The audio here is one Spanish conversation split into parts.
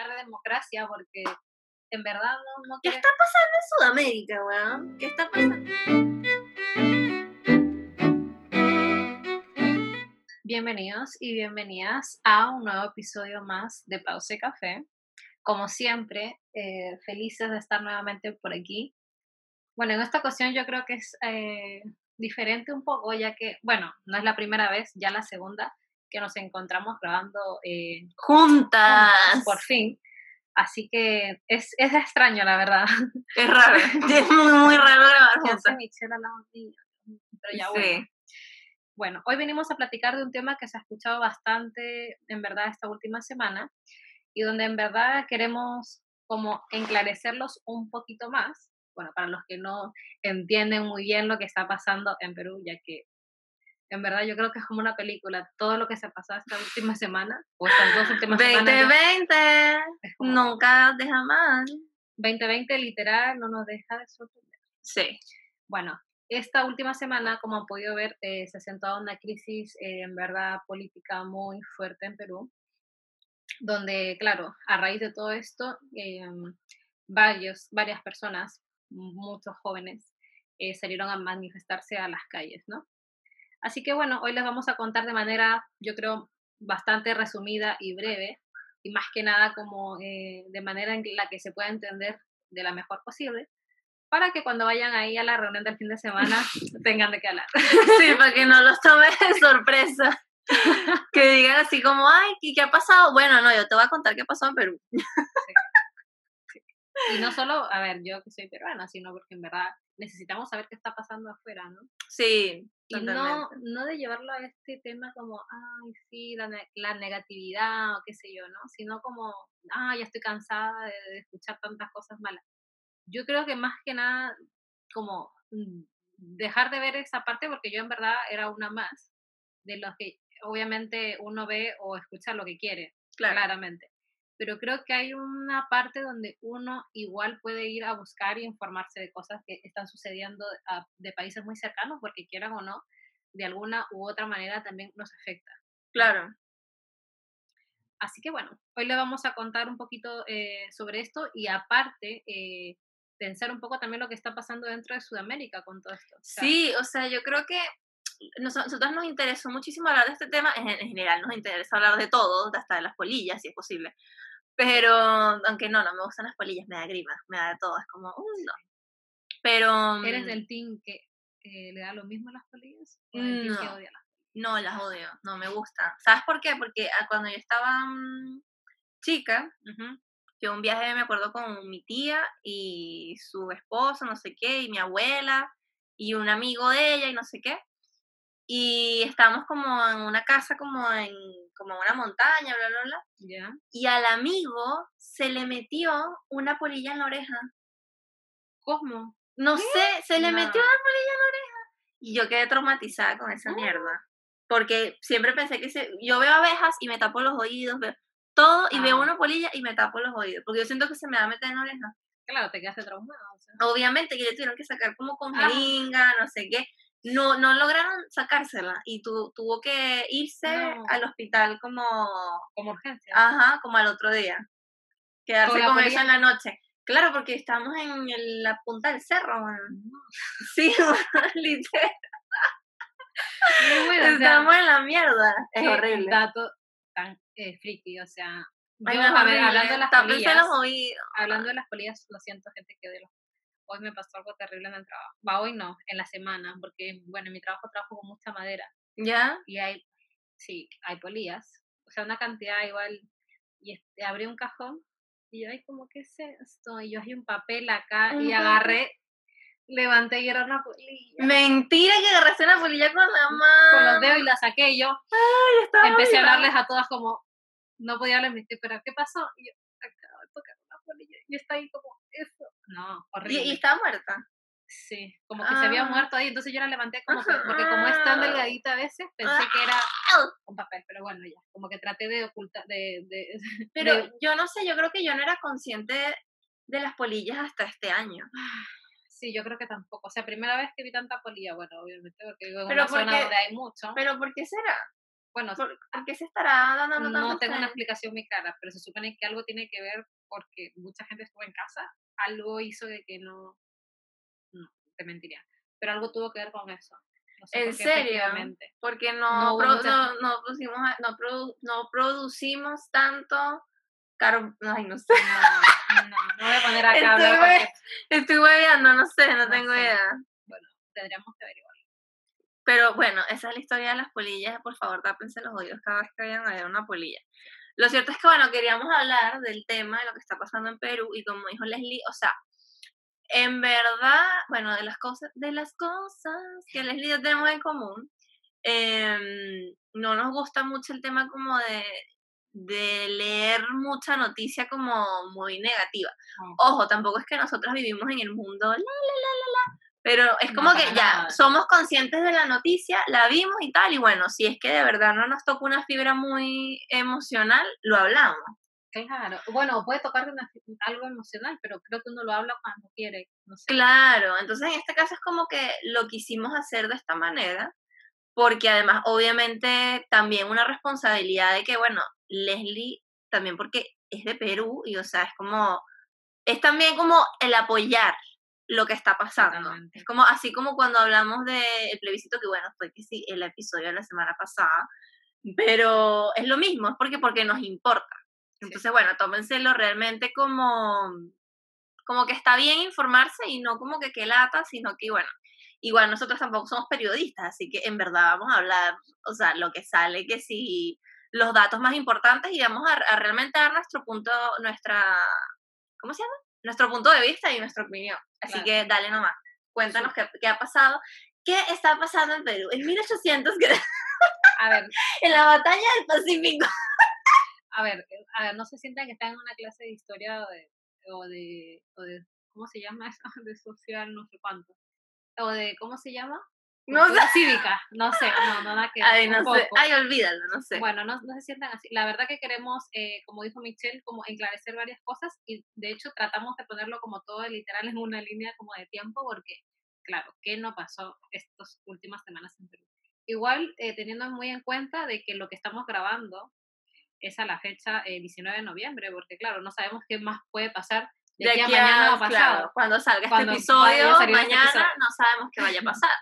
hablar de democracia porque en verdad no ¿Qué está pasando en Sudamérica, weón? ¿Qué está pasando? Bienvenidos y bienvenidas a un nuevo episodio más de Pausa Café. Como siempre, felices de estar nuevamente por aquí. Bueno, en esta ocasión yo creo que es diferente un poco, ya que, bueno, no es la primera vez, ya la segunda, que nos encontramos grabando juntas, por fin. Así que es extraño, la verdad. Es raro, es muy, muy raro grabar juntas. Pero ya bueno. Sí. Bueno, hoy venimos a platicar de un tema que se ha escuchado bastante, en verdad, esta última semana, y donde en verdad queremos como enclarecerlos un poquito más. Bueno, para los que no entienden muy bien lo que está pasando en Perú, ya que en verdad yo creo que es como una película, todo lo que se ha pasado esta última semana, o estas dos últimas semanas. 2020, nunca deja mal. 2020 literal no nos deja de sorprender. Sí. Bueno, esta última semana, como han podido ver, se ha sentado una crisis en verdad política muy fuerte en Perú, donde claro, a raíz de todo esto, varias personas, muchos jóvenes salieron a manifestarse a las calles, ¿no? Así que bueno, hoy les vamos a contar de manera, yo creo, bastante resumida y breve, y más que nada como de manera en la que se pueda entender de la mejor posible, para que cuando vayan ahí a la reunión del fin de semana tengan de qué hablar. Sí, para que no los tomen de sorpresa. Que digan así como, ay, ¿qué ha pasado? Bueno, no, yo te voy a contar qué pasó en Perú. Sí. Y no solo, a ver, yo que soy peruana, sino porque en verdad necesitamos saber qué está pasando afuera, ¿no? Sí, totalmente. Y no de llevarlo a este tema como, ay, sí, la negatividad o qué sé yo, ¿no? Sino como, ya estoy cansada de escuchar tantas cosas malas. Yo creo que más que nada, como dejar de ver esa parte, porque yo en verdad era una más de los que obviamente uno ve o escucha lo que quiere, claramente. Pero creo que hay una parte donde uno igual puede ir a buscar y informarse de cosas que están sucediendo de países muy cercanos, porque quieran o no, de alguna u otra manera también nos afecta. Claro. Así que bueno, hoy les vamos a contar un poquito sobre esto y aparte pensar un poco también lo que está pasando dentro de Sudamérica con todo esto. ¿Sabes? Sí, o sea, yo creo que nosotros nos interesó muchísimo hablar de este tema, en general nos interesa hablar de todo, hasta de las polillas si es posible, pero aunque no me gustan las polillas, me da grima, me da de todo, es como, no, pero... ¿Eres del team que le da lo mismo a las polillas? ¿O del team que odia las polillas? No, las odio, no me gustan. ¿Sabes por qué? Porque cuando yo estaba chica, yo un viaje me acuerdo con mi tía y su esposo, no sé qué, y mi abuela, y un amigo de ella, y no sé qué. Y estábamos como en una casa, como en una montaña, bla, bla, bla. Yeah. Y al amigo se le metió una polilla en la oreja. ¿Cómo? No sé, se le metió una polilla en la oreja. Y yo quedé traumatizada con esa mierda. Porque siempre pensé que yo veo abejas y me tapo los oídos, veo todo, y veo una polilla y me tapo los oídos. Porque yo siento que se me va a meter en la oreja. Claro, te quedaste traumada. O sea. Obviamente que le tuvieron que sacar como con jeringa, no sé qué. No lograron sacársela y tuvo que irse al hospital como urgencia. Ajá, como al otro día. Quedarse con eso en la noche. Claro, porque estamos en la punta del cerro, man. Sí, literal. Bueno, estamos en la mierda. Es horrible. Un dato tan friki, o sea. Yo, a ver, hablando de las polillas. Hablando de las polillas, lo siento, gente que odia los. Hoy me pasó algo terrible en el trabajo. Hoy no, en la semana, porque, bueno, en mi trabajo con mucha madera. ¿Ya? Y hay polillas. O sea, una cantidad igual. Y abrí un cajón y yo, ¿qué es esto? Y yo, hay un papel acá y agarré, levanté y era una polilla. Mentira que agarraste una polilla con la mano. Con los dedos y la saqué y yo empecé a hablarles a todas como, no podía hablar, pero ¿qué pasó? Y yo, acabo de tocar una polilla y está ahí como, eso. No, horrible. ¿Y estaba muerta? Sí, como que se había muerto ahí, entonces yo la levanté como que, porque como es tan delgadita a veces, pensé que era un papel, pero bueno, ya, como que traté de ocultar, pero yo no sé, yo creo que yo no era consciente de las polillas hasta este año. Sí, yo creo que tampoco, o sea, primera vez que vi tanta polilla, bueno, obviamente, porque vivo en una zona donde hay mucho. ¿Pero por qué será? Bueno, ¿por qué se estará dando tanto? No tengo una explicación muy clara, pero se supone que algo tiene que ver porque mucha gente estuvo en casa, algo hizo de que no, no, te mentiría, pero algo tuvo que ver con eso. No sé. ¿En serio? Porque no producimos tanto carbón. Ay, no sé. No voy a poner acá. Estoy hueveando, no sé, no tengo idea. Bueno, tendríamos que averiguarlo. Pero bueno, esa es la historia de las polillas. Por favor, tápense los oídos cada vez que vayan a ver una polilla. Lo cierto es que, bueno, queríamos hablar del tema de lo que está pasando en Perú y como dijo Leslie, o sea, en verdad, bueno, de las cosas que Leslie y yo tenemos en común, no nos gusta mucho el tema como de leer mucha noticia como muy negativa. Ojo, tampoco es que nosotras vivimos en el mundo pero es como que ya somos conscientes de la noticia, la vimos y tal, y bueno, si es que de verdad no nos toca una fibra muy emocional, lo hablamos. Claro, bueno, puede tocar algo emocional, pero creo que uno lo habla cuando quiere, no sé. Claro, entonces en este caso es como que lo quisimos hacer de esta manera, porque además obviamente también una responsabilidad de que, bueno, Leslie también porque es de Perú y o sea, es como, es también como el apoyar lo que está pasando, es como así como cuando hablamos del plebiscito, que bueno, fue que sí, el episodio de la semana pasada, pero es lo mismo, es porque nos importa. Entonces, sí. Bueno, tómenselo realmente como que está bien informarse y no como que lata, sino que, bueno, igual nosotros tampoco somos periodistas, así que en verdad vamos a hablar, o sea, lo que sale, que sí, los datos más importantes y vamos a realmente dar nuestro punto de vista y nuestra opinión. Así claro. Que dale nomás, cuéntanos sí. qué ha pasado, qué está pasando en Perú. En 1800, a ver. En la batalla del Pacífico. A ver, no se sientan que están en una clase de historia o de ¿cómo se llama eso? De social, no sé cuánto. O de, ¿cómo se llama? No sé. Cívica, no sé, no, nada que ver. Ay, no sé, ay, olvídalo, no sé. Bueno, no se sientan así. La verdad que queremos, como dijo Michelle, como enclarecer varias cosas y de hecho tratamos de ponerlo como todo literal en una línea como de tiempo porque, claro, ¿qué no pasó estas últimas semanas en Perú? Igual, teniendo muy en cuenta de que lo que estamos grabando es a la fecha 19 de noviembre, porque claro, no sabemos qué más puede pasar de aquí a mañana o pasado. Claro, cuando salga este episodio, no sabemos qué vaya a pasar.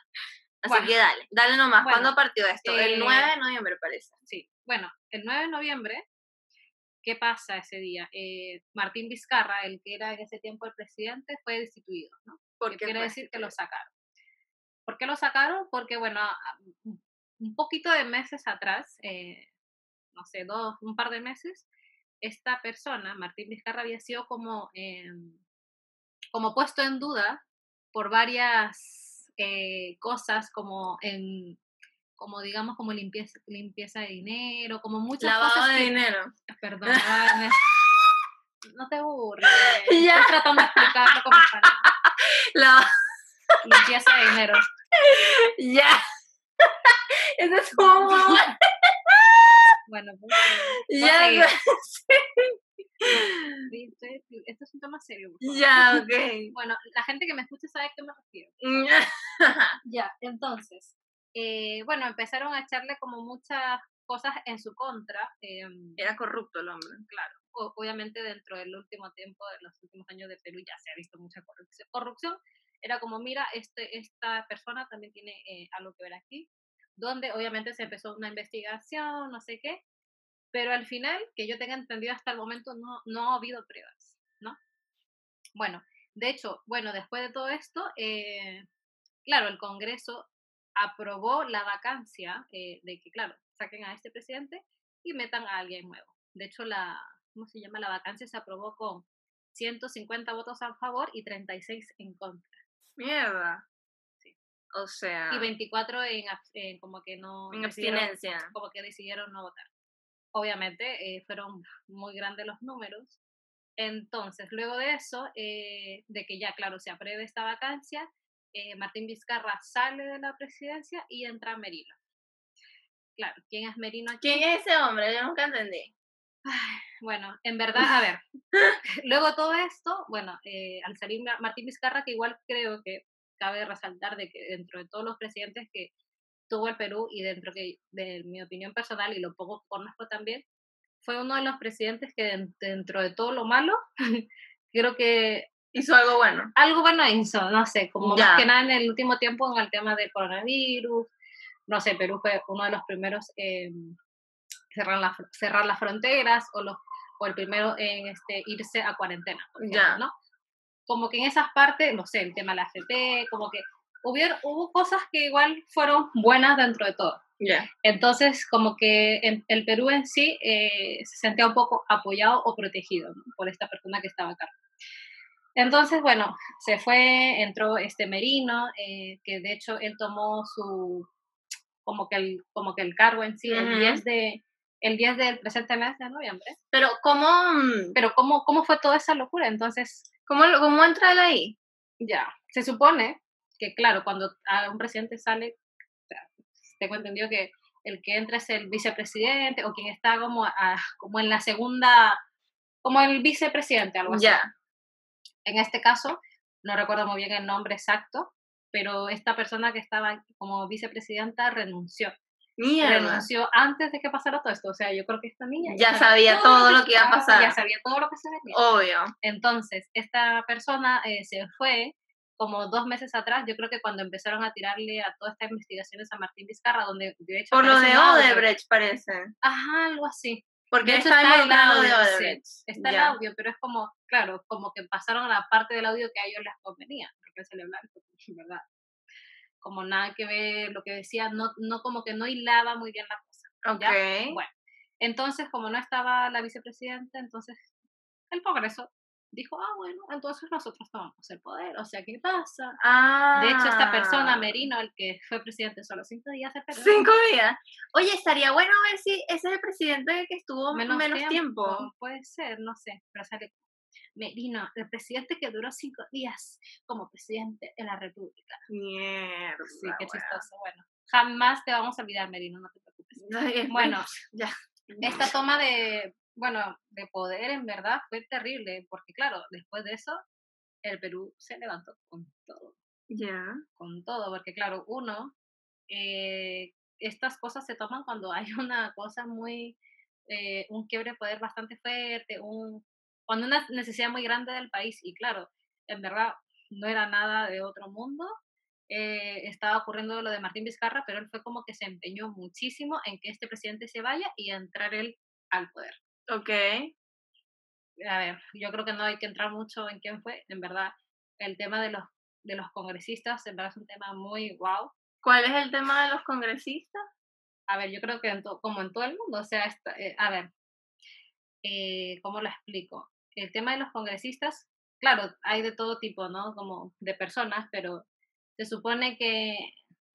Así bueno, que dale nomás, bueno, ¿cuándo partió esto? El 9 de noviembre parece. Sí, bueno, el 9 de noviembre, ¿qué pasa ese día? Martín Vizcarra, el que era en ese tiempo el presidente, fue destituido, ¿no? Porque quiere decir que lo sacaron. ¿Por qué lo sacaron? Porque, bueno, un poquito de meses atrás, no sé, un par de meses, esta persona, Martín Vizcarra, había sido como puesto en duda por varias cosas, como digamos, como limpieza de dinero, como muchas cosas. Lavado de dinero. Perdón, no te burles. Ya. Estoy tratando de explicarlo como para. Limpieza de dinero. Ya. Eso es como... Bueno, esto es un tema serio. Ya, ok. Bueno, la gente que me escucha sabe a qué me refiero. Ya, entonces, bueno, empezaron a echarle como muchas cosas en su contra. Era corrupto el hombre. Claro, obviamente dentro del último tiempo, de los últimos años de Perú ya se ha visto mucha corrupción. Corrupción era como, mira, esta persona también tiene algo que ver aquí. Donde obviamente se empezó una investigación, no sé qué, pero al final, que yo tenga entendido hasta el momento, no ha habido pruebas, ¿no? Bueno, de hecho, después de todo esto, claro, el Congreso aprobó la vacancia de que, claro, saquen a este presidente y metan a alguien nuevo. De hecho, la vacancia se aprobó con 150 votos a favor y 36 en contra. ¡Mierda! O sea... Y 24 en como que no... En abstinencia. Como que decidieron no votar. Obviamente, fueron muy grandes los números. Entonces, luego de eso, de que ya, claro, se apruebe esta vacancia, Martín Vizcarra sale de la presidencia y entra Merino. Claro, ¿quién es Merino aquí? ¿Quién es ese hombre? Yo nunca entendí. Bueno, en verdad, a ver. Luego todo esto, bueno, al salir Martín Vizcarra, que igual creo que cabe resaltar de que dentro de todos los presidentes que tuvo el Perú, y dentro de mi opinión personal y lo poco que conozco también, fue uno de los presidentes que dentro de todo lo malo, creo que hizo algo bueno. Algo bueno hizo, no sé, como ya. Más que nada en el último tiempo en el tema del coronavirus, no sé, Perú fue uno de los primeros en cerrar las fronteras, o el primero en irse a cuarentena, por ejemplo, ya. ¿No? Como que en esas partes, no sé, el tema de la AFP, como que hubo cosas que igual fueron buenas dentro de todo. Yeah. Entonces, como que el Perú en sí se sentía un poco apoyado o protegido, ¿no? Por esta persona que estaba a cargo. Entonces, bueno, se fue, entró Merino, que de hecho él tomó el cargo en sí, uh-huh. El 10 del presente mes de noviembre. Pero, ¿cómo fue toda esa locura? Entonces, ¿cómo entra él ahí? Ya, se supone que, claro, cuando a un presidente sale, tengo entendido que el que entra es el vicepresidente, o quien está como en la segunda, como el vicepresidente, algo así. Yeah. En este caso, no recuerdo muy bien el nombre exacto, pero esta persona que estaba como vicepresidenta renunció. Mierda. Renunció antes de que pasara todo esto. O sea, yo creo que esta niña ya sabía todo lo que iba a pasar. Ya sabía todo lo que se venía. Obvio. Entonces, esta persona se fue como 2 meses atrás, yo creo que cuando empezaron a tirarle a todas estas investigaciones a Martín Vizcarra, donde de hecho... Por lo de Odebrecht, parece. Ajá, algo así. Porque está el audio de Odebrecht. Está el audio, pero es como, claro, como que pasaron a la parte del audio que a ellos les convenía, porque se le hablaba, ¿verdad? Como nada que ver lo que decía, no como que no hilaba muy bien la cosa. ¿Ya? Ok. Bueno, entonces, como no estaba la vicepresidenta, entonces el Congreso dijo, bueno, entonces nosotros tomamos el poder, o sea, ¿qué pasa? De hecho, esta persona, Merino, el que fue presidente solo 5 días, se perdió. 5 días. Oye, estaría bueno ver si ese es el presidente que estuvo menos tiempo. Puede ser, no sé, pero sale Merino, el presidente que duró 5 días como presidente de la República. Mierda, sí, qué chistoso, bueno. Jamás te vamos a olvidar, Merino, no te preocupes. No, bueno, ya. Esta toma de poder, en verdad, fue terrible, porque claro, después de eso, el Perú se levantó con todo. Ya. Yeah. Con todo, porque claro, estas cosas se toman cuando hay una cosa muy, un quiebre de poder bastante fuerte, cuando una necesidad muy grande del país, y claro, en verdad, no era nada de otro mundo, estaba ocurriendo lo de Martín Vizcarra, pero él fue como que se empeñó muchísimo en que este presidente se vaya y entrar él al poder. Ok. A ver, yo creo que no hay que entrar mucho en quién fue, en verdad. El tema de los congresistas, en verdad, es un tema muy wow. ¿Cuál es el tema de los congresistas? A ver, yo creo que como en todo el mundo, o sea, ¿cómo lo explico? El tema de los congresistas, claro, hay de todo tipo, ¿no? Como de personas, pero se supone que...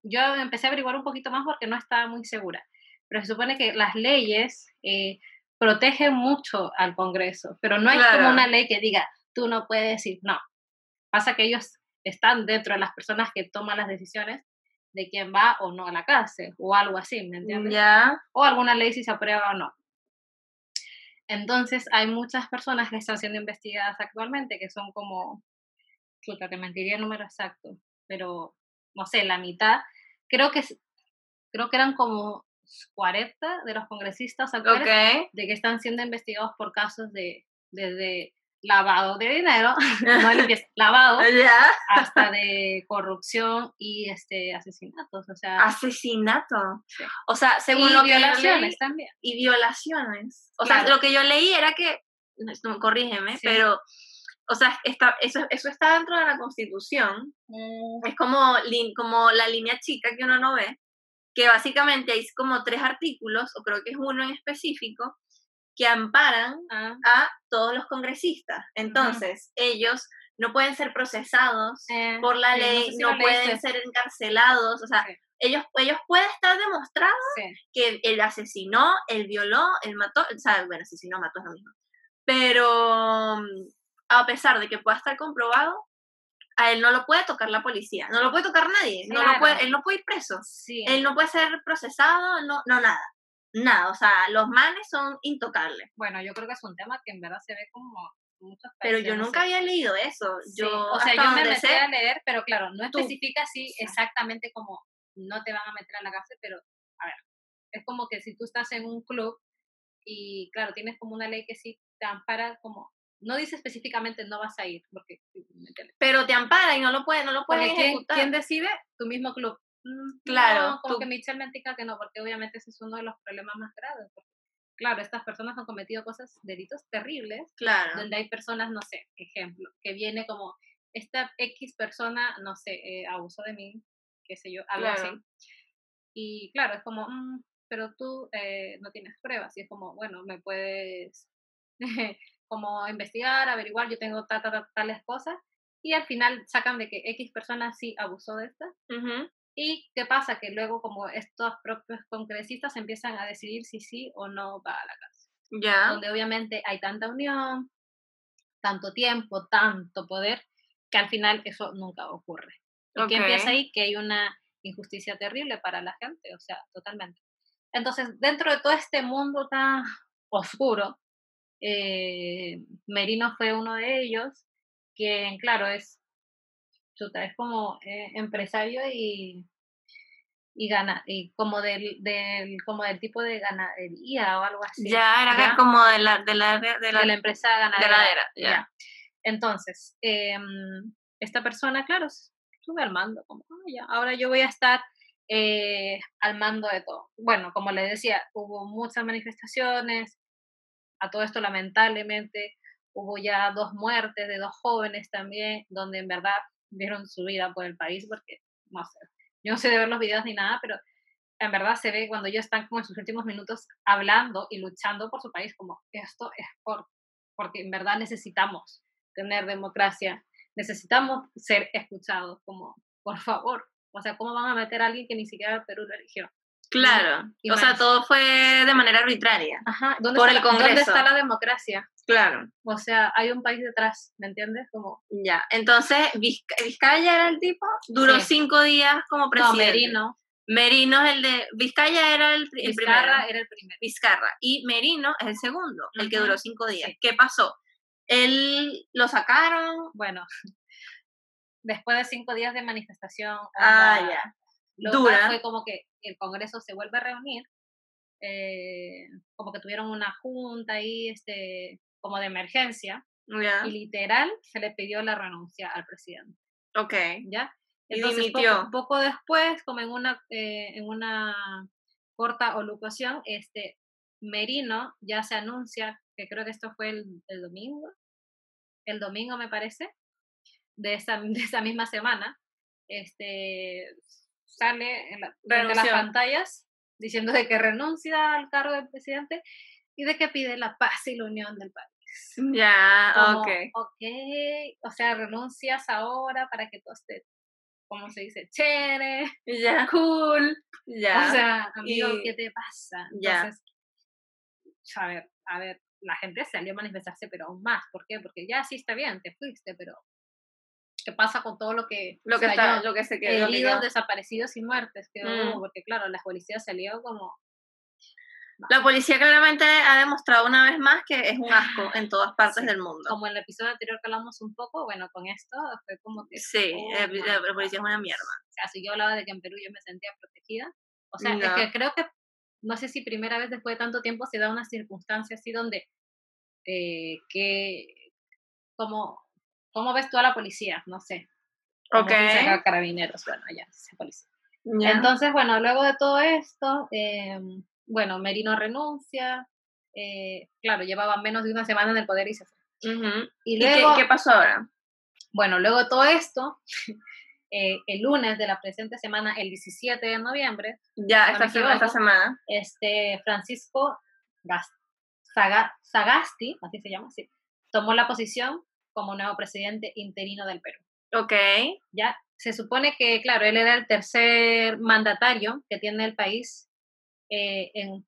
Yo empecé a averiguar un poquito más porque no estaba muy segura, pero se supone que las leyes... protege mucho al Congreso, pero no hay como una ley que diga, tú no puedes decir, no. Pasa que ellos están dentro de las personas que toman las decisiones de quién va o no a la cárcel, o algo así, ¿me entiendes? Yeah. O alguna ley si se aprueba o no. Entonces, hay muchas personas que están siendo investigadas actualmente, que son como, te mentiría el número exacto, pero, no sé, la mitad, creo que eran como 40 de los congresistas actuales, okay, de que están siendo investigados por casos desde lavado de dinero, no limpieza, lavado, yeah, hasta de corrupción y asesinatos, o sea, asesinato, sí. O sea, según lo que violaciones también y violaciones, o claro, sea, lo que yo leí era que, corrígeme, sí, pero o sea, eso está dentro de la Constitución, es como la línea chica que uno no ve, que básicamente hay como 3 artículos, o creo que es uno en específico, que amparan a todos los congresistas. Entonces, uh-huh, ellos no pueden ser procesados por la ley, no pueden ser encarcelados, o sea, sí, ellos puede estar demostrado, sí, que él asesinó, él violó, él mató, o sea, bueno, asesinó, mató es lo mismo. Pero a pesar de que pueda estar comprobado, a él no lo puede tocar la policía, no lo puede tocar nadie, claro, él no puede ir preso, sí, él no puede ser procesado, no nada, o sea, los manes son intocables. Bueno, yo creo que es un tema que en verdad se ve como muchos países. Pero yo nunca había leído eso, sí, yo, o sea, yo me metí a leer, pero claro, no especifica así exactamente como no te van a meter a la cárcel, pero, a ver, es como que si tú estás en un club y, claro, tienes como una ley que sí te ampara, como, no dice específicamente no vas a ir, porque... Pero te ampara y no lo puedes ejecutar. ¿Quién decide? Tu mismo club. Claro. No, como tú. Que Michelle me indica que no, porque obviamente ese es uno de los problemas más graves. Porque, claro, estas personas han cometido cosas, delitos terribles. Claro. Donde hay personas, no sé, ejemplo, que viene como... esta X persona, no sé, abusó de mí, qué sé yo, algo claro. así. Y claro, es como, pero tú no tienes pruebas. Y es como, bueno, me puedes como investigar, averiguar, yo tengo tales cosas. Y al final sacan de que X persona sí abusó de esta. Uh-huh. Y ¿qué pasa? Que luego como estos propios congresistas empiezan a decidir si sí o no va a la cárcel. Ya. Donde obviamente hay tanta unión, tanto tiempo, tanto poder, que al final eso nunca ocurre. Y okay. que empieza ahí que hay una injusticia terrible para la gente, o sea, totalmente. Entonces, dentro de todo este mundo tan oscuro, Merino fue uno de ellos, quien, claro, es como empresario y como del tipo de ganadería o algo así. Ya, era ¿ya? como de la empresa ganadera. Ya. Ya. Entonces, esta persona, claro, sube al mando, como, ya, ahora yo voy a estar al mando de todo. Bueno, como les decía, hubo muchas manifestaciones, a todo esto lamentablemente, hubo ya 2 muertes de 2 jóvenes también, donde en verdad vieron su vida por el país, porque, no sé, yo no sé de ver los videos ni nada, pero en verdad se ve cuando ellos están como en sus últimos minutos hablando y luchando por su país, como, esto es porque en verdad necesitamos tener democracia, necesitamos ser escuchados, como, por favor, o sea, ¿cómo van a meter a alguien que ni siquiera el Perú lo eligieron? Claro, y o sea, todo fue de manera arbitraria. Ajá, por el Congreso. ¿Dónde está la democracia? Claro. O sea, hay un país detrás, ¿me entiendes? Como... Ya, entonces, Vizcaya era el tipo, duró 5 días como presidente. No, Merino es el de... Vizcarra era el primero. Era el primero. Vizcarra. Y Merino es el segundo, uh-huh. el que duró 5 días. Sí. ¿Qué pasó? Él lo sacaron, bueno, después de 5 días de manifestación, ya. Dura. Fue como que el Congreso se vuelve a reunir, como que tuvieron una junta ahí, como de emergencia, yeah. y literal se le pidió la renuncia al presidente. Okay. ¿Ya? Entonces, y dimitió. Poco después, como en una corta alocución, Merino ya se anuncia, que creo que esto fue el domingo me parece, de esa misma semana, sale en las pantallas diciendo de que renuncia al cargo del presidente y de que pide la paz y la unión del país. Ya, yeah, okay. Okay, o sea, renuncias ahora para que todo esté, ¿cómo se dice? Chévere, yeah. cool, yeah. o sea, amigo, ¿qué te pasa? Entonces, yeah. a ver, la gente salió a manifestarse, pero aún más. ¿Por qué? Porque ya sí está bien, te fuiste, pero ¿qué pasa con todo lo que está, lo que se quedó? Heridos, desaparecidos y muertes. Porque claro, la policía salió como... La policía claramente ha demostrado una vez más que es un asco en todas partes sí, del mundo. Como en el episodio anterior que hablamos un poco, bueno, con esto fue como que... Sí, la policía es una mierda. O sea, si yo hablaba de que en Perú yo me sentía protegida, o sea, no. Es que creo que no sé si primera vez después de tanto tiempo se da una circunstancia así donde ¿cómo ves tú a la policía? No sé. Ok. Carabineros, bueno, ya, policía. Yeah. Entonces, bueno, luego de todo esto, Merino renuncia, claro, llevaba menos de una semana en el poder y se fue. Uh-huh. ¿Y luego, qué pasó ahora? Bueno, luego de todo esto... el lunes de la presente semana, el 17 de noviembre, ya esta semana, Francisco Sagasti, así se llama, sí, tomó la posición como nuevo presidente interino del Perú. Okay. Ya se supone que, claro, él era el tercer mandatario que tiene el país en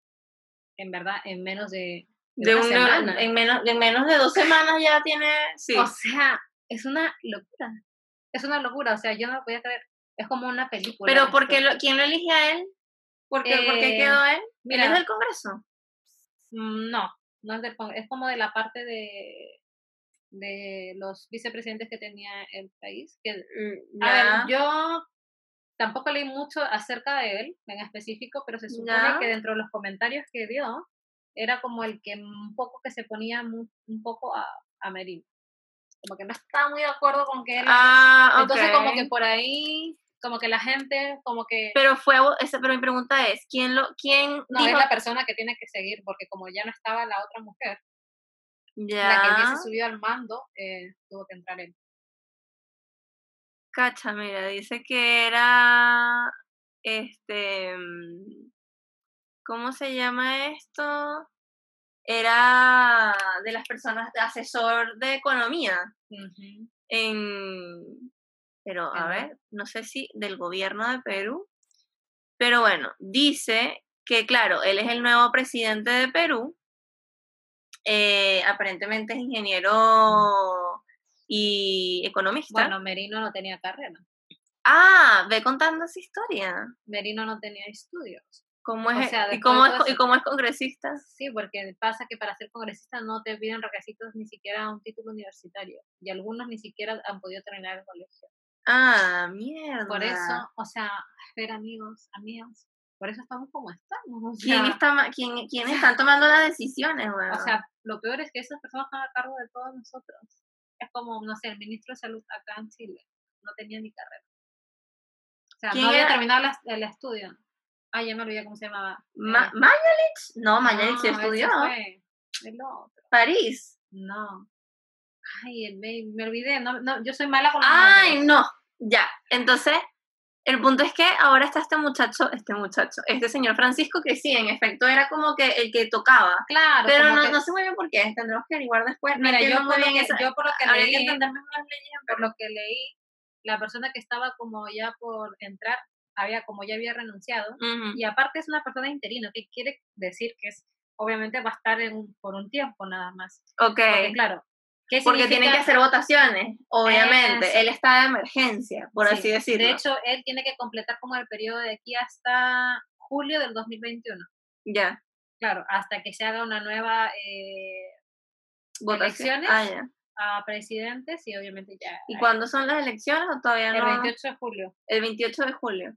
verdad en menos de una semana. En menos de 2 semanas ya tiene. Sí. O sea, es una locura. Es una locura, o sea, yo no lo podía creer. Es como una película. ¿Pero por qué quién lo elige a él? ¿Por qué quedó él? Mira, ¿él es del Congreso? No es del Congreso. Es como de la parte de los vicepresidentes que tenía el país. Que, a ver, yo Tampoco leí mucho acerca de él en específico, pero se supone que dentro de los comentarios que dio, era como el que un poco que se ponía un poco a Merino. Como que no estaba muy de acuerdo con que él... Ah, entonces okay. Como que por ahí, como que la gente, como que... Pero fue, pero mi pregunta es, ¿quién no, dijo? Es la persona que tiene que seguir, porque como ya no estaba la otra mujer, la que ya se subió al mando, tuvo que entrar él. Cacha, mira, dice que era, ¿cómo se llama esto? Era de las personas, de asesor de economía, pero a ver, no sé si del gobierno de Perú, pero bueno, dice que claro, él es el nuevo presidente de Perú, aparentemente es ingeniero... y economista. Bueno, Merino no tenía carrera. Ah, ve contando esa historia. Merino no tenía estudios. ¿Cómo es, o sea, ¿y cómo es congresista? Sí, porque pasa que para ser congresista no te piden requisitos ni siquiera un título universitario. Y algunos ni siquiera han podido terminar el colegio. Ah, mierda. Por eso, o sea, espera, amigos, por eso estamos como estamos. O sea, ¿Quiénes están tomando las decisiones, güey? O sea, lo peor es que esas personas están a cargo de todos nosotros. Es como, no sé, el ministro de salud acá en Chile no tenía ni carrera. O sea, no había terminado el estudio. Ay, ya me olvidé cómo se llamaba. ¿Mañalich? No, Mañalich se estudió. El otro. ¿París? No. Ay, me olvidé. No, yo soy mala con los nombres. No. Ya. Entonces, el punto es que ahora está este señor Francisco, que sí, en efecto, era como que el que tocaba. Claro. Pero no sé muy bien por qué, tendremos que averiguar después. Mira, yo por lo que leí, por lo que leí, la persona que estaba como ya por entrar, ya había renunciado, y aparte es una persona interina, que quiere decir que es, obviamente va a estar por un tiempo nada más. Ok. Porque, claro. Porque tienen que hacer votaciones, obviamente. Él está de emergencia, por así decirlo. De hecho, él tiene que completar como el periodo de aquí hasta julio del 2021. Ya. Claro, hasta que se haga una nueva elecciones a presidentes y obviamente ya. ¿Y cuándo son las elecciones o todavía no? El 28 de julio. El 28 de julio.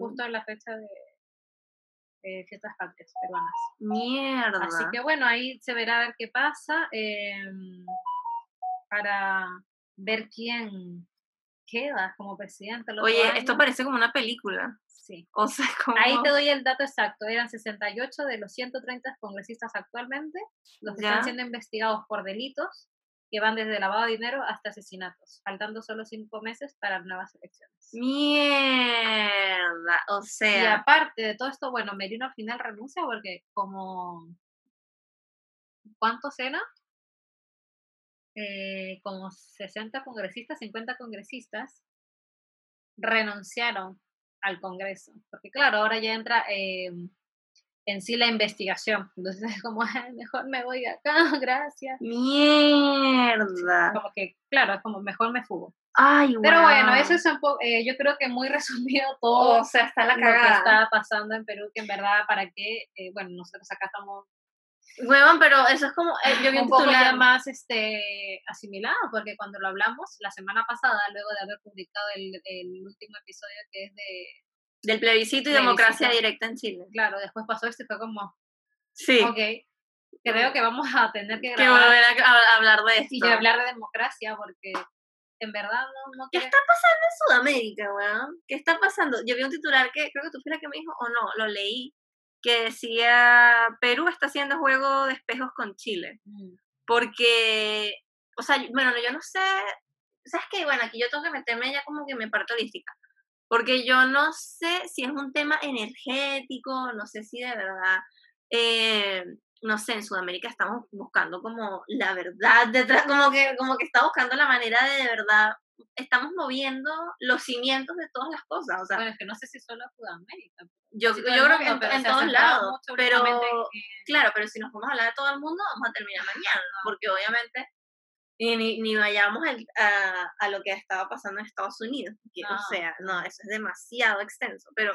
Justo en la fecha de... fiestas patrias peruanas. Mierda. Así que bueno, ahí se verá a ver qué pasa, para ver quién queda como presidente. Oye, esto parece como una película. Sí. O sea, como... Ahí te doy el dato exacto. Eran 68 de los 130 congresistas actualmente, los que están siendo investigados por delitos que van desde lavado de dinero hasta asesinatos, faltando solo 5 meses para nuevas elecciones. ¡Mierda! O sea... Y aparte de todo esto, bueno, Merino al final renuncia porque como... ¿Cuántos eran? Como 60 congresistas, 50 congresistas renunciaron al Congreso. Porque claro, ahora ya entra... en sí la investigación, entonces es como, mejor me voy de acá, gracias. ¡Mierda! Como que, claro, es como, mejor me fugo. ¡Ay, wow! Pero bueno, eso es un poco, yo creo que muy resumido todo, o sea, está la cagada. Lo que está pasando en Perú, que en verdad, ¿para qué? Bueno, nosotros acá estamos... Huevón, pero eso es como, yo vi un poco ya más asimilado, porque cuando lo hablamos, la semana pasada, luego de haber publicado el último episodio que es de... Del plebiscito y democracia directa en Chile. Claro, después pasó esto y fue como... Sí. Ok, creo que vamos a tener que grabar. Que volver a hablar de esto. Y hablar de democracia, porque en verdad no ¿Qué está pasando en Sudamérica, weón? ¿Qué está pasando? Yo vi un titular que, creo que tú fuiste la que me dijo, o no, lo leí, que decía, Perú está haciendo juego de espejos con Chile. Porque, o sea, bueno, yo no sé... ¿Sabes qué? Bueno, aquí yo tengo que meterme ya como que me parto holística. Porque yo no sé si es un tema energético, no sé si de verdad, no sé, en Sudamérica estamos buscando como la verdad detrás, como que está buscando la manera de verdad, estamos moviendo los cimientos de todas las cosas. O sea, bueno, es que no sé si solo Sudamérica. Yo creo que en todos lados, pero claro, pero si nos vamos a hablar de todo el mundo, vamos a terminar mañana, porque obviamente... Ni vayamos a lo que estaba pasando en Estados Unidos. Porque, no. O sea, no, eso es demasiado extenso. Pero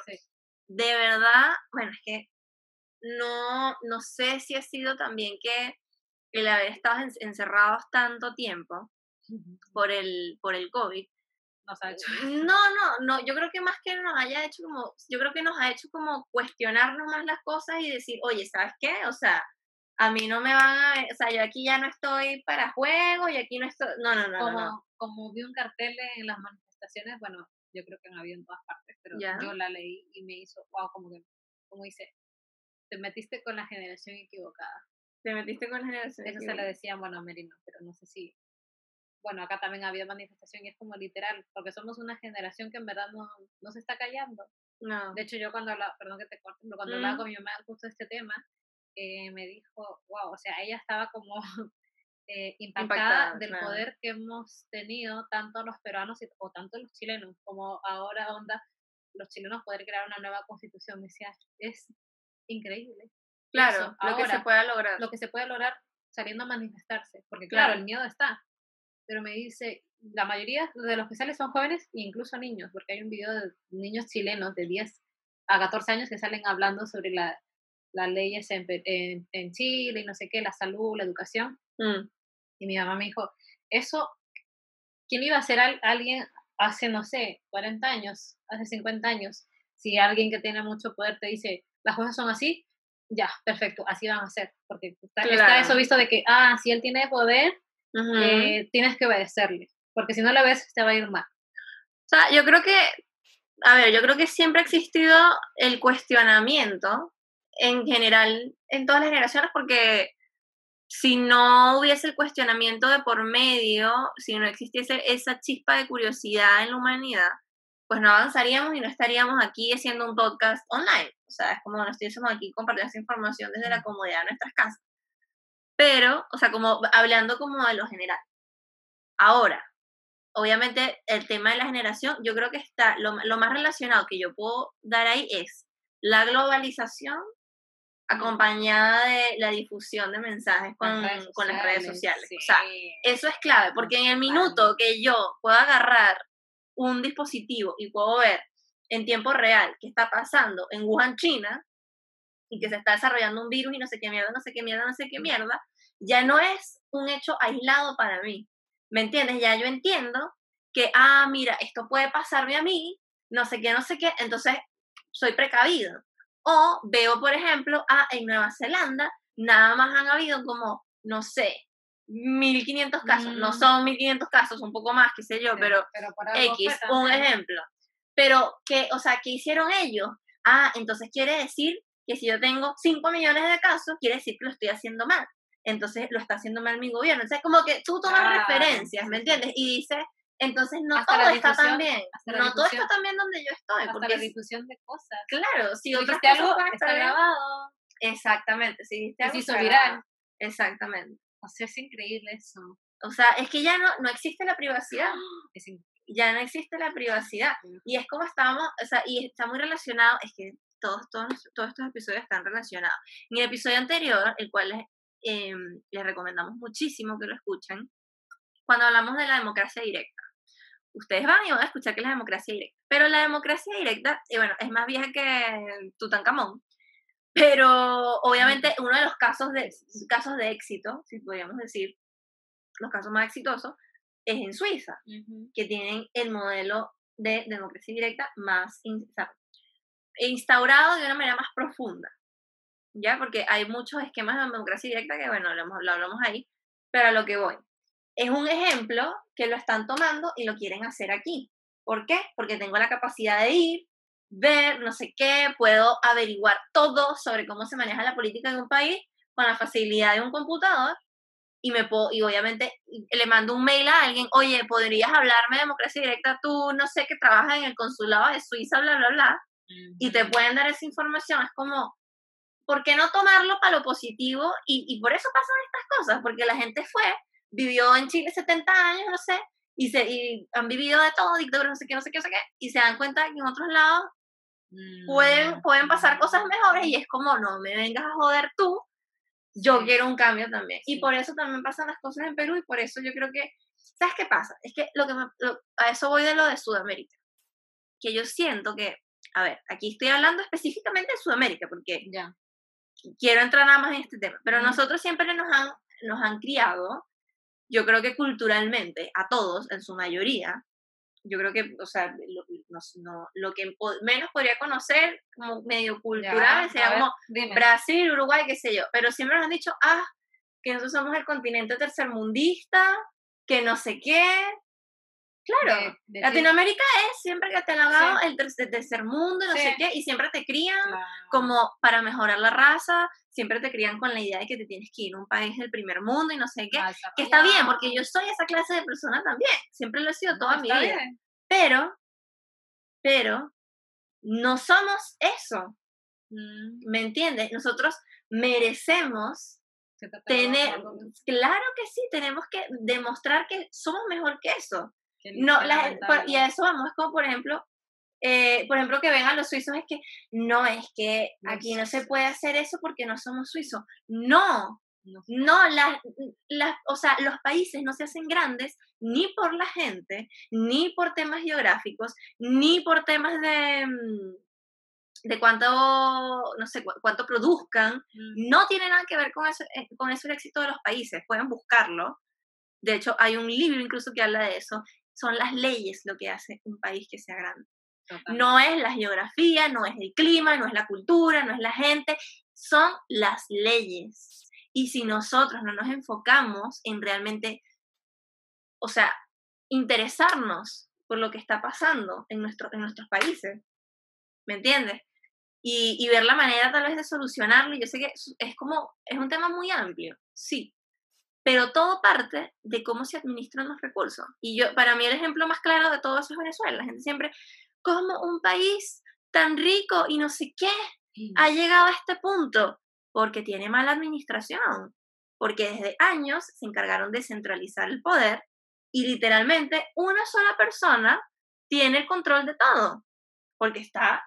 de verdad, bueno, es que no sé si ha sido también que el haber estado encerrados tanto tiempo por el COVID, nos ha hecho eso. No, yo creo que más que nos haya hecho como, yo creo que nos ha hecho como cuestionarnos más las cosas y decir, oye, ¿sabes qué? O sea, a mí no me van a, o sea, yo aquí ya no estoy para juegos y aquí no estoy, Como vi un cartel en las manifestaciones, bueno, yo creo que no había en todas partes, pero ¿ya? Yo la leí y me hizo, wow, como dice, te metiste con la generación equivocada. Te metiste con la generación equivocada. Eso se lo decían, bueno, a Merino, pero no sé si... Bueno, acá también ha habido manifestación y es como literal, porque somos una generación que en verdad no se está callando. No. De hecho, yo cuando hablaba, perdón que te corte, pero cuando hablaba con mi mamá justo de este tema, me dijo, wow, o sea, ella estaba como impactada del poder que hemos tenido tanto los peruanos o tanto los chilenos, como ahora onda los chilenos poder crear una nueva constitución. Me decía, es increíble. Claro, ahora, lo que se pueda lograr. Lo que se puede lograr saliendo a manifestarse, porque claro, el miedo está. Pero me dice, la mayoría de los que salen son jóvenes e incluso niños, porque hay un video de niños chilenos de 10 a 14 años que salen hablando sobre las leyes en Chile y no sé qué, la salud, la educación. Y mi mamá me dijo, eso, ¿quién iba a ser alguien hace, no sé, 40 años, hace 50 años? Si alguien que tiene mucho poder te dice, las cosas son así, ya, perfecto, así van a ser. Porque está eso visto de que, si él tiene poder... tienes que obedecerle, porque si no lo ves te va a ir mal. O sea, yo creo que, a ver, yo creo que siempre ha existido el cuestionamiento en general, en todas las generaciones, porque si no hubiese el cuestionamiento de por medio, si no existiese esa chispa de curiosidad en la humanidad, pues no avanzaríamos y no estaríamos aquí haciendo un podcast online. O sea, es como no estuviésemos aquí compartiendo esa información desde la comodidad de nuestras casas. Pero, o sea, como hablando como de lo general. Ahora, obviamente, el tema de la generación, yo creo que está, lo más relacionado que yo puedo dar ahí es la globalización acompañada de la difusión de mensajes con las redes sociales. Sí. O sea, eso es clave, porque en el minuto que yo pueda agarrar un dispositivo y puedo ver en tiempo real qué está pasando en Wuhan, China, y que se está desarrollando un virus y no sé qué mierda, ya no es un hecho aislado para mí, ¿me entiendes? Ya yo entiendo que, mira, esto puede pasarme a mí, no sé qué, entonces soy precavido. O veo, por ejemplo, en Nueva Zelanda, nada más han habido como, no sé, 1.500 casos, no son 1.500 casos, un poco más, qué sé yo, pero X, un ejemplo. Pero, o sea, ¿qué hicieron ellos? Entonces quiere decir que si yo tengo 5 millones de casos, quiere decir que lo estoy haciendo mal. Entonces, lo está haciendo mal mi gobierno. Entonces, como que tú tomas referencias, ¿me entiendes? Y dices, entonces no todo está tan bien. No todo está tan bien donde yo estoy. Hasta porque la difusión de cosas. Claro, si otras cosas algo, van a estar grabado. Exactamente, si hiciste algo. Se hizo viral. Exactamente. O sea, es increíble eso. O sea, es que ya no existe la privacidad. Es increíble. Ya no existe la privacidad. Y es como estábamos, o sea, y está muy relacionado, es que todos estos episodios están relacionados. En el episodio anterior, el cual les recomendamos muchísimo que lo escuchen, cuando hablamos de la democracia directa. Ustedes van y van a escuchar que es la democracia directa. Pero la democracia directa, bueno, es más vieja que Tutankamón. Pero obviamente uno de los casos de éxito, si podríamos decir, los casos más exitosos, es en Suiza, que tienen el modelo de democracia directa más instaurado de una manera más profunda, ¿ya? Porque hay muchos esquemas de democracia directa que, bueno, lo hablamos ahí, pero a lo que voy. Es un ejemplo que lo están tomando y lo quieren hacer aquí. ¿Por qué? Porque tengo la capacidad de ir, ver, no sé qué, puedo averiguar todo sobre cómo se maneja la política de un país con la facilidad de un computador y obviamente le mando un mail a alguien, oye, ¿podrías hablarme de democracia directa? Tú, no sé, que trabajas en el consulado de Suiza, bla, bla, bla. Y te pueden dar esa información. Es como, ¿por qué no tomarlo para lo positivo? Y por eso pasan estas cosas, porque la gente vivió en Chile 70 años, no sé, y han vivido de todo, dictaduras, no sé qué, y se dan cuenta que en otros lados pueden pasar cosas mejores, y es como, no me vengas a joder tú, yo quiero un cambio también. Sí. Y por eso también pasan las cosas en Perú, y por eso yo creo que, ¿sabes qué pasa? Es que a eso voy de lo de Sudamérica, que yo siento que, a ver, aquí estoy hablando específicamente de Sudamérica, porque ya quiero entrar nada más en este tema, pero nosotros siempre nos han criado, yo creo que culturalmente, a todos, en su mayoría, yo creo que, o sea, lo que menos podría conocer como medio cultural sería como Brasil, Uruguay, qué sé yo. Pero siempre nos han dicho, que nosotros somos el continente tercermundista, que no sé qué. Claro, de Latinoamérica es siempre que te han hablado el tercer mundo, no sé qué, y siempre te crían como para mejorar la raza, siempre te crían con la idea de que te tienes que ir a un país del primer mundo y no sé qué, que está bien, porque yo soy esa clase de persona también, siempre lo he sido toda mi vida, pero no somos eso, ¿me entiendes? Nosotros merecemos tener, claro que sí, tenemos que demostrar que somos mejor que eso. No, y a eso vamos, es como por ejemplo que ven a los suizos, es que aquí no se puede hacer eso porque no somos suizos. No, o sea, los países no se hacen grandes ni por la gente, ni por temas geográficos, ni por temas de cuánto, no sé, cuánto produzcan. No tiene nada que ver con eso el éxito de los países, pueden buscarlo. De hecho, hay un libro incluso que habla de eso. Son las leyes lo que hace un país que sea grande. Totalmente. No es la geografía, no es el clima, no es la cultura, no es la gente, son las leyes. Y si nosotros no nos enfocamos en realmente, o sea, interesarnos por lo que está pasando en nuestros países, ¿me entiendes? Y ver la manera tal vez de solucionarlo, yo sé que es un tema muy amplio, sí. Pero todo parte de cómo se administran los recursos. Y para mí el ejemplo más claro de todo eso es Venezuela. La gente siempre, ¿cómo un país tan rico y no sé qué ha llegado a este punto? Porque tiene mala administración. Porque desde años se encargaron de centralizar el poder y literalmente una sola persona tiene el control de todo. Porque está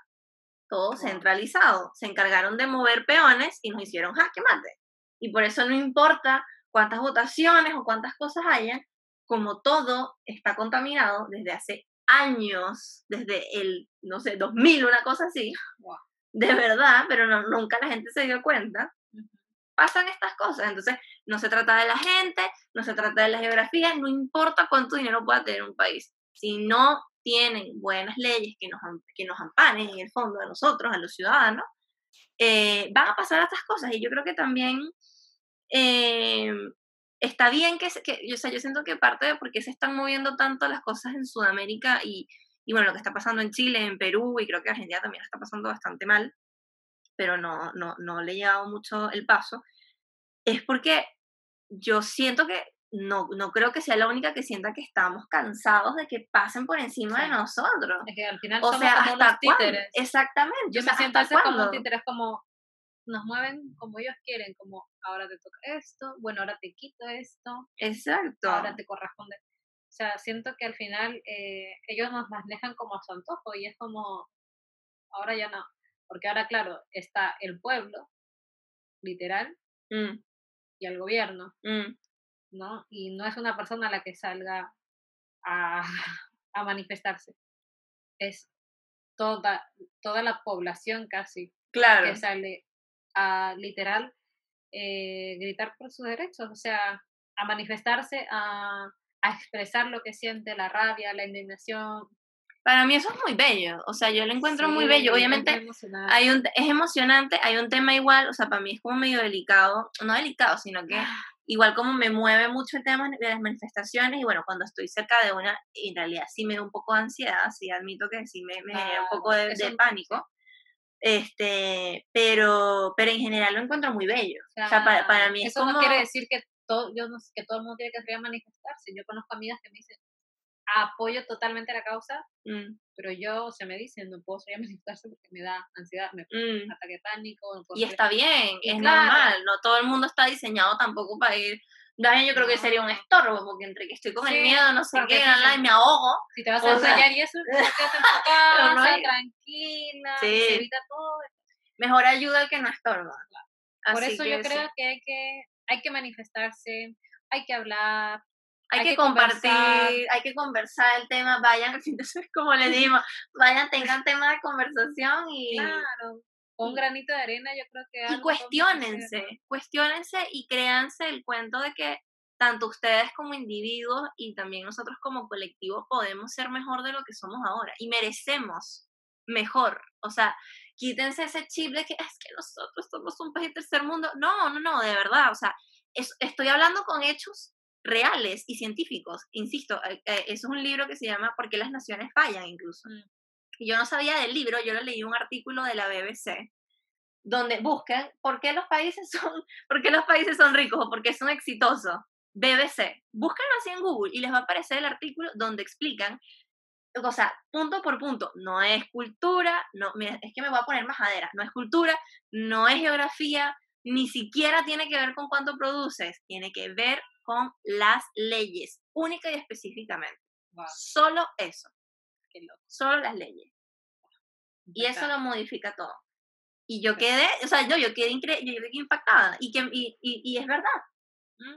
todo centralizado. Se encargaron de mover peones y nos hicieron jaque mate. Y por eso no importa cuántas votaciones o cuántas cosas hayan, como todo está contaminado desde hace años, desde el, no sé, 2000, una cosa así, de verdad, pero nunca la gente se dio cuenta, pasan estas cosas. Entonces, no se trata de la gente, no se trata de la geografía, no importa cuánto dinero pueda tener un país. Si no tienen buenas leyes que nos amparen en el fondo a nosotros, a los ciudadanos, van a pasar estas cosas. Y yo creo que también... está bien que o sea, yo siento que parte de por qué se están moviendo tanto las cosas en Sudamérica y bueno, lo que está pasando en Chile, en Perú, y creo que Argentina también está pasando bastante mal, pero no le he llevado mucho el paso, es porque yo siento que no creo que sea la única que sienta que estamos cansados de que pasen por encima de nosotros. Es que al final o somos sea, como ¿hasta los títeres? Exactamente. Yo me siento así como los títeres, como nos mueven como ellos quieren, como ahora te toca esto, bueno, ahora te quito esto. Exacto. Ahora te corresponde. O sea, siento que al final ellos nos manejan como a su antojo y es como, ahora ya no. Porque ahora, claro, está el pueblo, literal, y el gobierno, ¿no? Y no es una persona la que salga a manifestarse. Es toda la población casi que sale a literal gritar por sus derechos, o sea, a manifestarse, a expresar lo que siente, la rabia, la indignación. Para mí eso es muy bello, o sea, yo lo encuentro muy bello, obviamente es emocionante, hay un tema igual, o sea, para mí es como medio delicado, no delicado, sino que igual como me mueve mucho el tema de las manifestaciones, y bueno, cuando estoy cerca de una, en realidad sí me da un poco de ansiedad, sí admito que sí me da un poco de pánico. Pero en general lo encuentro muy bello. O sea para mí eso es como... no quiere decir que todo el mundo tiene que salir a manifestarse. Yo conozco amigas que me dicen, apoyo totalmente la causa, pero yo, me dicen, no puedo salir a manifestarse porque me da ansiedad, me ataque pánico. No puedo y está bien, es normal, no todo el mundo está diseñado tampoco para ir... También yo creo que sería un estorbo, porque entre que estoy con el miedo, no sé qué, y me ahogo. Si te vas a enseñar y eso, te vas a enfocar, tranquila, se evita todo. Mejor ayuda al que no estorba. Por eso yo creo que hay que manifestarse, hay que hablar, hay que compartir, hay que conversar el tema, vayan, entonces como les digo, vayan, tengan tema de conversación y... Claro. Un granito de arena yo creo que... Y cuestiónense y créanse el cuento de que tanto ustedes como individuos y también nosotros como colectivo podemos ser mejor de lo que somos ahora y merecemos mejor. O sea, quítense ese chip de que es que nosotros somos un país de tercer mundo. No, no, no, de verdad. O sea, estoy hablando con hechos reales y científicos. Insisto, eso es un libro que se llama ¿Por qué las naciones fallan? Incluso. Y yo no sabía del libro, yo lo leí un artículo de la BBC donde buscan por qué los países son ricos o por qué son exitosos. BBC. Búsquenlo así en Google y les va a aparecer el artículo donde explican, o sea, punto por punto. No es cultura, no, mira, es que me voy a poner majadera. No es cultura, no es geografía, ni siquiera tiene que ver con cuánto produces. Tiene que ver con las leyes, única y específicamente. Wow. Solo eso. Qué loco. Solo las leyes. Y eso lo modifica todo. Y yo quedé, o sea, yo quedé impactada. Y es verdad.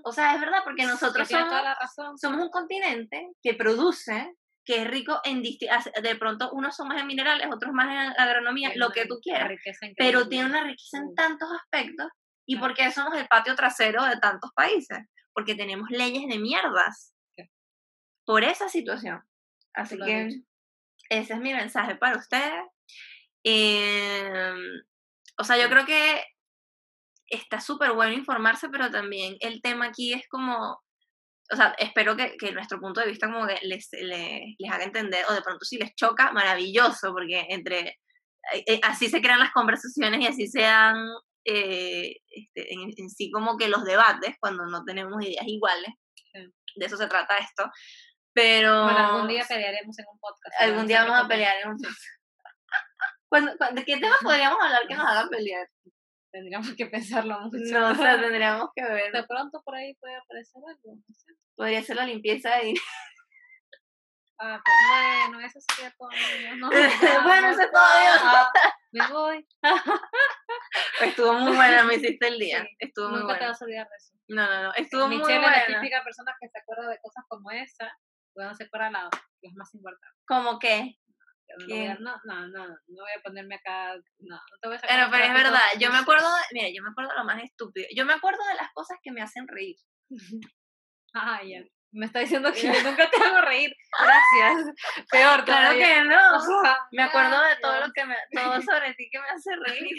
O sea, es verdad, porque nosotros somos, toda la razón. Somos un continente que produce, que es rico en distintas. De pronto, unos son más en minerales, otros más en agronomía, lo que tú quieras. Pero tiene una riqueza en tantos aspectos. ¿Y por qué somos el patio trasero de tantos países? Porque tenemos leyes de mierdas. Por esa situación. Así que ese es mi mensaje para ustedes. O sea, yo creo que está súper bueno informarse, pero también el tema aquí es como, o sea, espero que nuestro punto de vista como que les haga entender, o de pronto si les choca, maravilloso, porque así se crean las conversaciones y así se dan en sí como que los debates, cuando no tenemos ideas iguales, de eso se trata esto, pero... Bueno, algún día pelearemos en un podcast. Algún día vamos a pelear en un podcast. ¿De qué temas podríamos hablar que nos hagan pelear? Tendríamos que pensarlo mucho. No, o sea, tendríamos que ver. De pronto por ahí puede aparecer algo. No sé. Podría ser la limpieza de dinero. Ah, pues bueno, eso sería todo. No, bueno, eso es todo. Me voy. Estuvo muy buena, me hiciste el día. Sí, estuvo muy buena. Nunca te vas a olvidar de eso. No. Estuvo muy buena. Michelle es la típica persona que se acuerda de cosas como esa, pero no se acuerda nada, que es más importante. ¿Cómo qué? No voy a ponerme acá. No te voy a sacar. Pero es verdad. Yo me acuerdo de lo más estúpido. Yo me acuerdo de las cosas que me hacen reír. Ah, ya. Me está diciendo que yo nunca te hago reír. Gracias. Peor. Claro que no. O sea, me acuerdo de todo lo que todo sobre ti que me hace reír.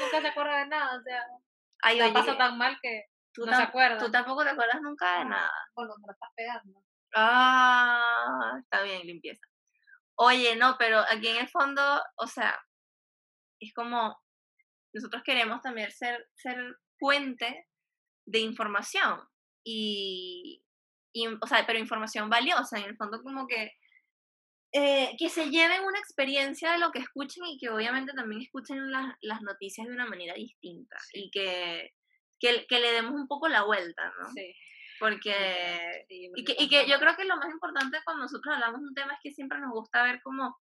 Nunca se acuerda de nada. O sea, no pasa tan mal que no se acuerda. Tú tampoco te acuerdas nunca de nada. Bueno, me lo estás pegando. Ah, está bien, limpieza. Oye, no, pero aquí en el fondo, o sea, es como nosotros queremos también ser puente de información y o sea, pero información valiosa, en el fondo como que se lleven una experiencia de lo que escuchen y que obviamente también escuchen las noticias de una manera distinta, sí. Y que le demos un poco la vuelta, ¿no? Sí. Porque, y que yo creo que lo más importante cuando nosotros hablamos de un tema es que siempre nos gusta ver como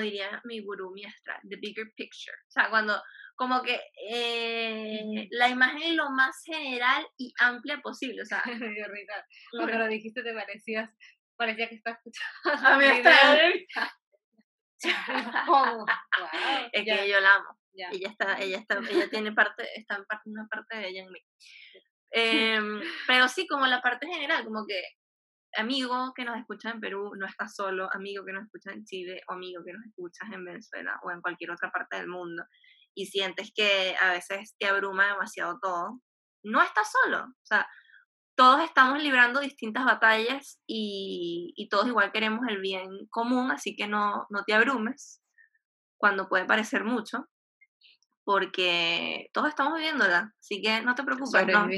diría mi gurú, mi astral, the bigger picture. O sea, cuando, como que la imagen lo más general y amplia posible. O sea, cuando lo dijiste te parecía que estaba escuchando. A mi astral. Oh, wow. Es que yo la amo. Ya. Ella está una parte de ella en mí. Pero sí, como la parte general, como que amigo que nos escucha en Perú, no estás solo, amigo que nos escucha en Chile, o amigo que nos escuchas en Venezuela o en cualquier otra parte del mundo y sientes que a veces te abruma demasiado todo, no estás solo. O sea, todos estamos librando distintas batallas y todos igual queremos el bien común, así que no te abrumes cuando puede parecer mucho, porque todos estamos viviéndola, así que no te preocupes, ¿no?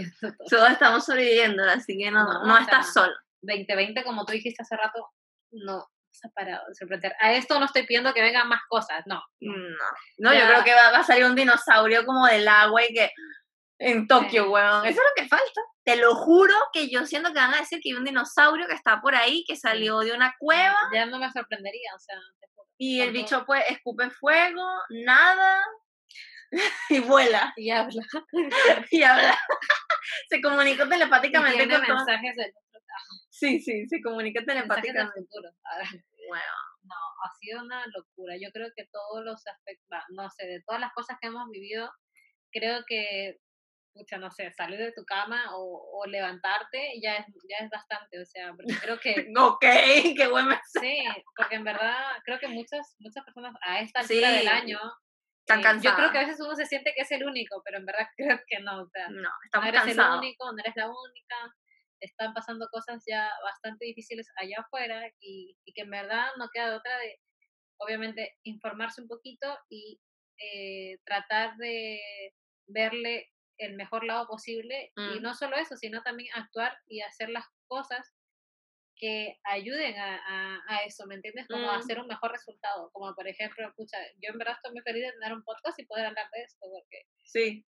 Todos estamos sobreviviéndola, así que no estás solo. 2020, como tú dijiste hace rato, no se ha parado de sorprender. A esto no estoy pidiendo que vengan más cosas, no, yo creo que va a salir un dinosaurio como del agua y que en Tokio, huevón, eso es lo que falta. Te lo juro que yo siento que van a decir que hay un dinosaurio que está por ahí, que salió de una cueva. Ya no me sorprendería, o sea. Y el bicho pues escupe fuego, nada. Y vuela. Y habla. Se comunica telepáticamente. Y tiene con mensajes del otro lado. Sí, se comunica telepáticamente. Bueno, no, ha sido una locura. Yo creo que todos los aspectos, de todas las cosas que hemos vivido, creo que pucha, no sé, salir de tu cama o levantarte ya es bastante, o sea, porque creo que... Ok, qué buen mensaje. Sí, porque en verdad creo que muchas personas a esta altura del año... Están cansadas. Yo creo que a veces uno se siente que es el único, pero en verdad creo que no, o sea, no eres cansado. El único, no eres la única, están pasando cosas ya bastante difíciles allá afuera y que en verdad no queda de otra de, obviamente, informarse un poquito y tratar de verle el mejor lado posible y no solo eso, sino también actuar y hacer las cosas que ayuden a eso, ¿me entiendes? Como hacer un mejor resultado, como por ejemplo, escucha, yo en verdad estoy muy feliz de tener un podcast y poder hablar de esto, porque sí,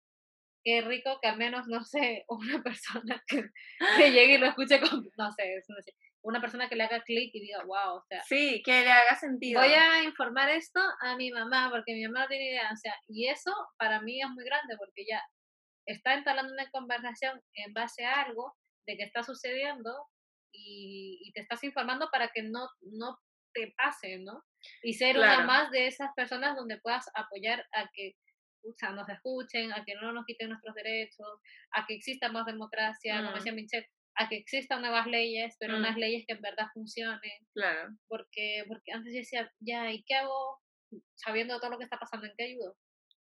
qué rico que al menos, no sé, una persona que llegue y lo escuche con, no sé, es decir, una persona que le haga clic y diga, wow, o sea... Sí, que le haga sentido. Voy a informar esto a mi mamá, porque mi mamá no tiene idea, o sea, y eso para mí es muy grande, porque ya está entablando una conversación en base a algo de que está sucediendo y te estás informando para que no te pase, ¿no? Y ser una más de esas personas donde puedas apoyar a que nos escuchen, a que no nos quiten nuestros derechos, a que exista más democracia, como decía Michelle, a que existan nuevas leyes, pero unas leyes que en verdad funcionen. Claro. Porque antes yo decía, ya, ¿y qué hago sabiendo todo lo que está pasando? ¿En qué ayudo?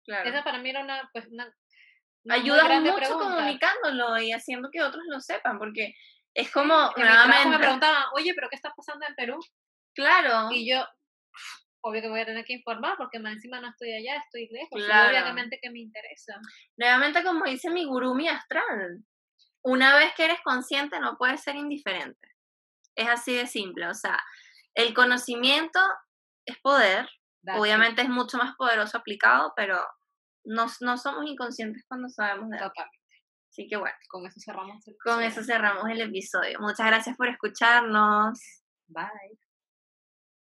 Claro. Esa para mí era una ayuda mucho pregunta. Comunicándolo y haciendo que otros lo sepan, porque es como, nuevamente... Me preguntaban, oye, ¿pero qué está pasando en Perú? Claro. Y yo, obvio que voy a tener que informar, porque más encima no estoy allá, estoy lejos. Claro. Y obviamente que me interesa. Nuevamente, como dice mi gurú, mi astral, una vez que eres consciente no puedes ser indiferente. Es así de simple, o sea, el conocimiento es poder, obviamente es mucho más poderoso aplicado, pero no somos inconscientes cuando sabemos de algo. Así que bueno, con eso cerramos el episodio. Muchas gracias por escucharnos. Bye.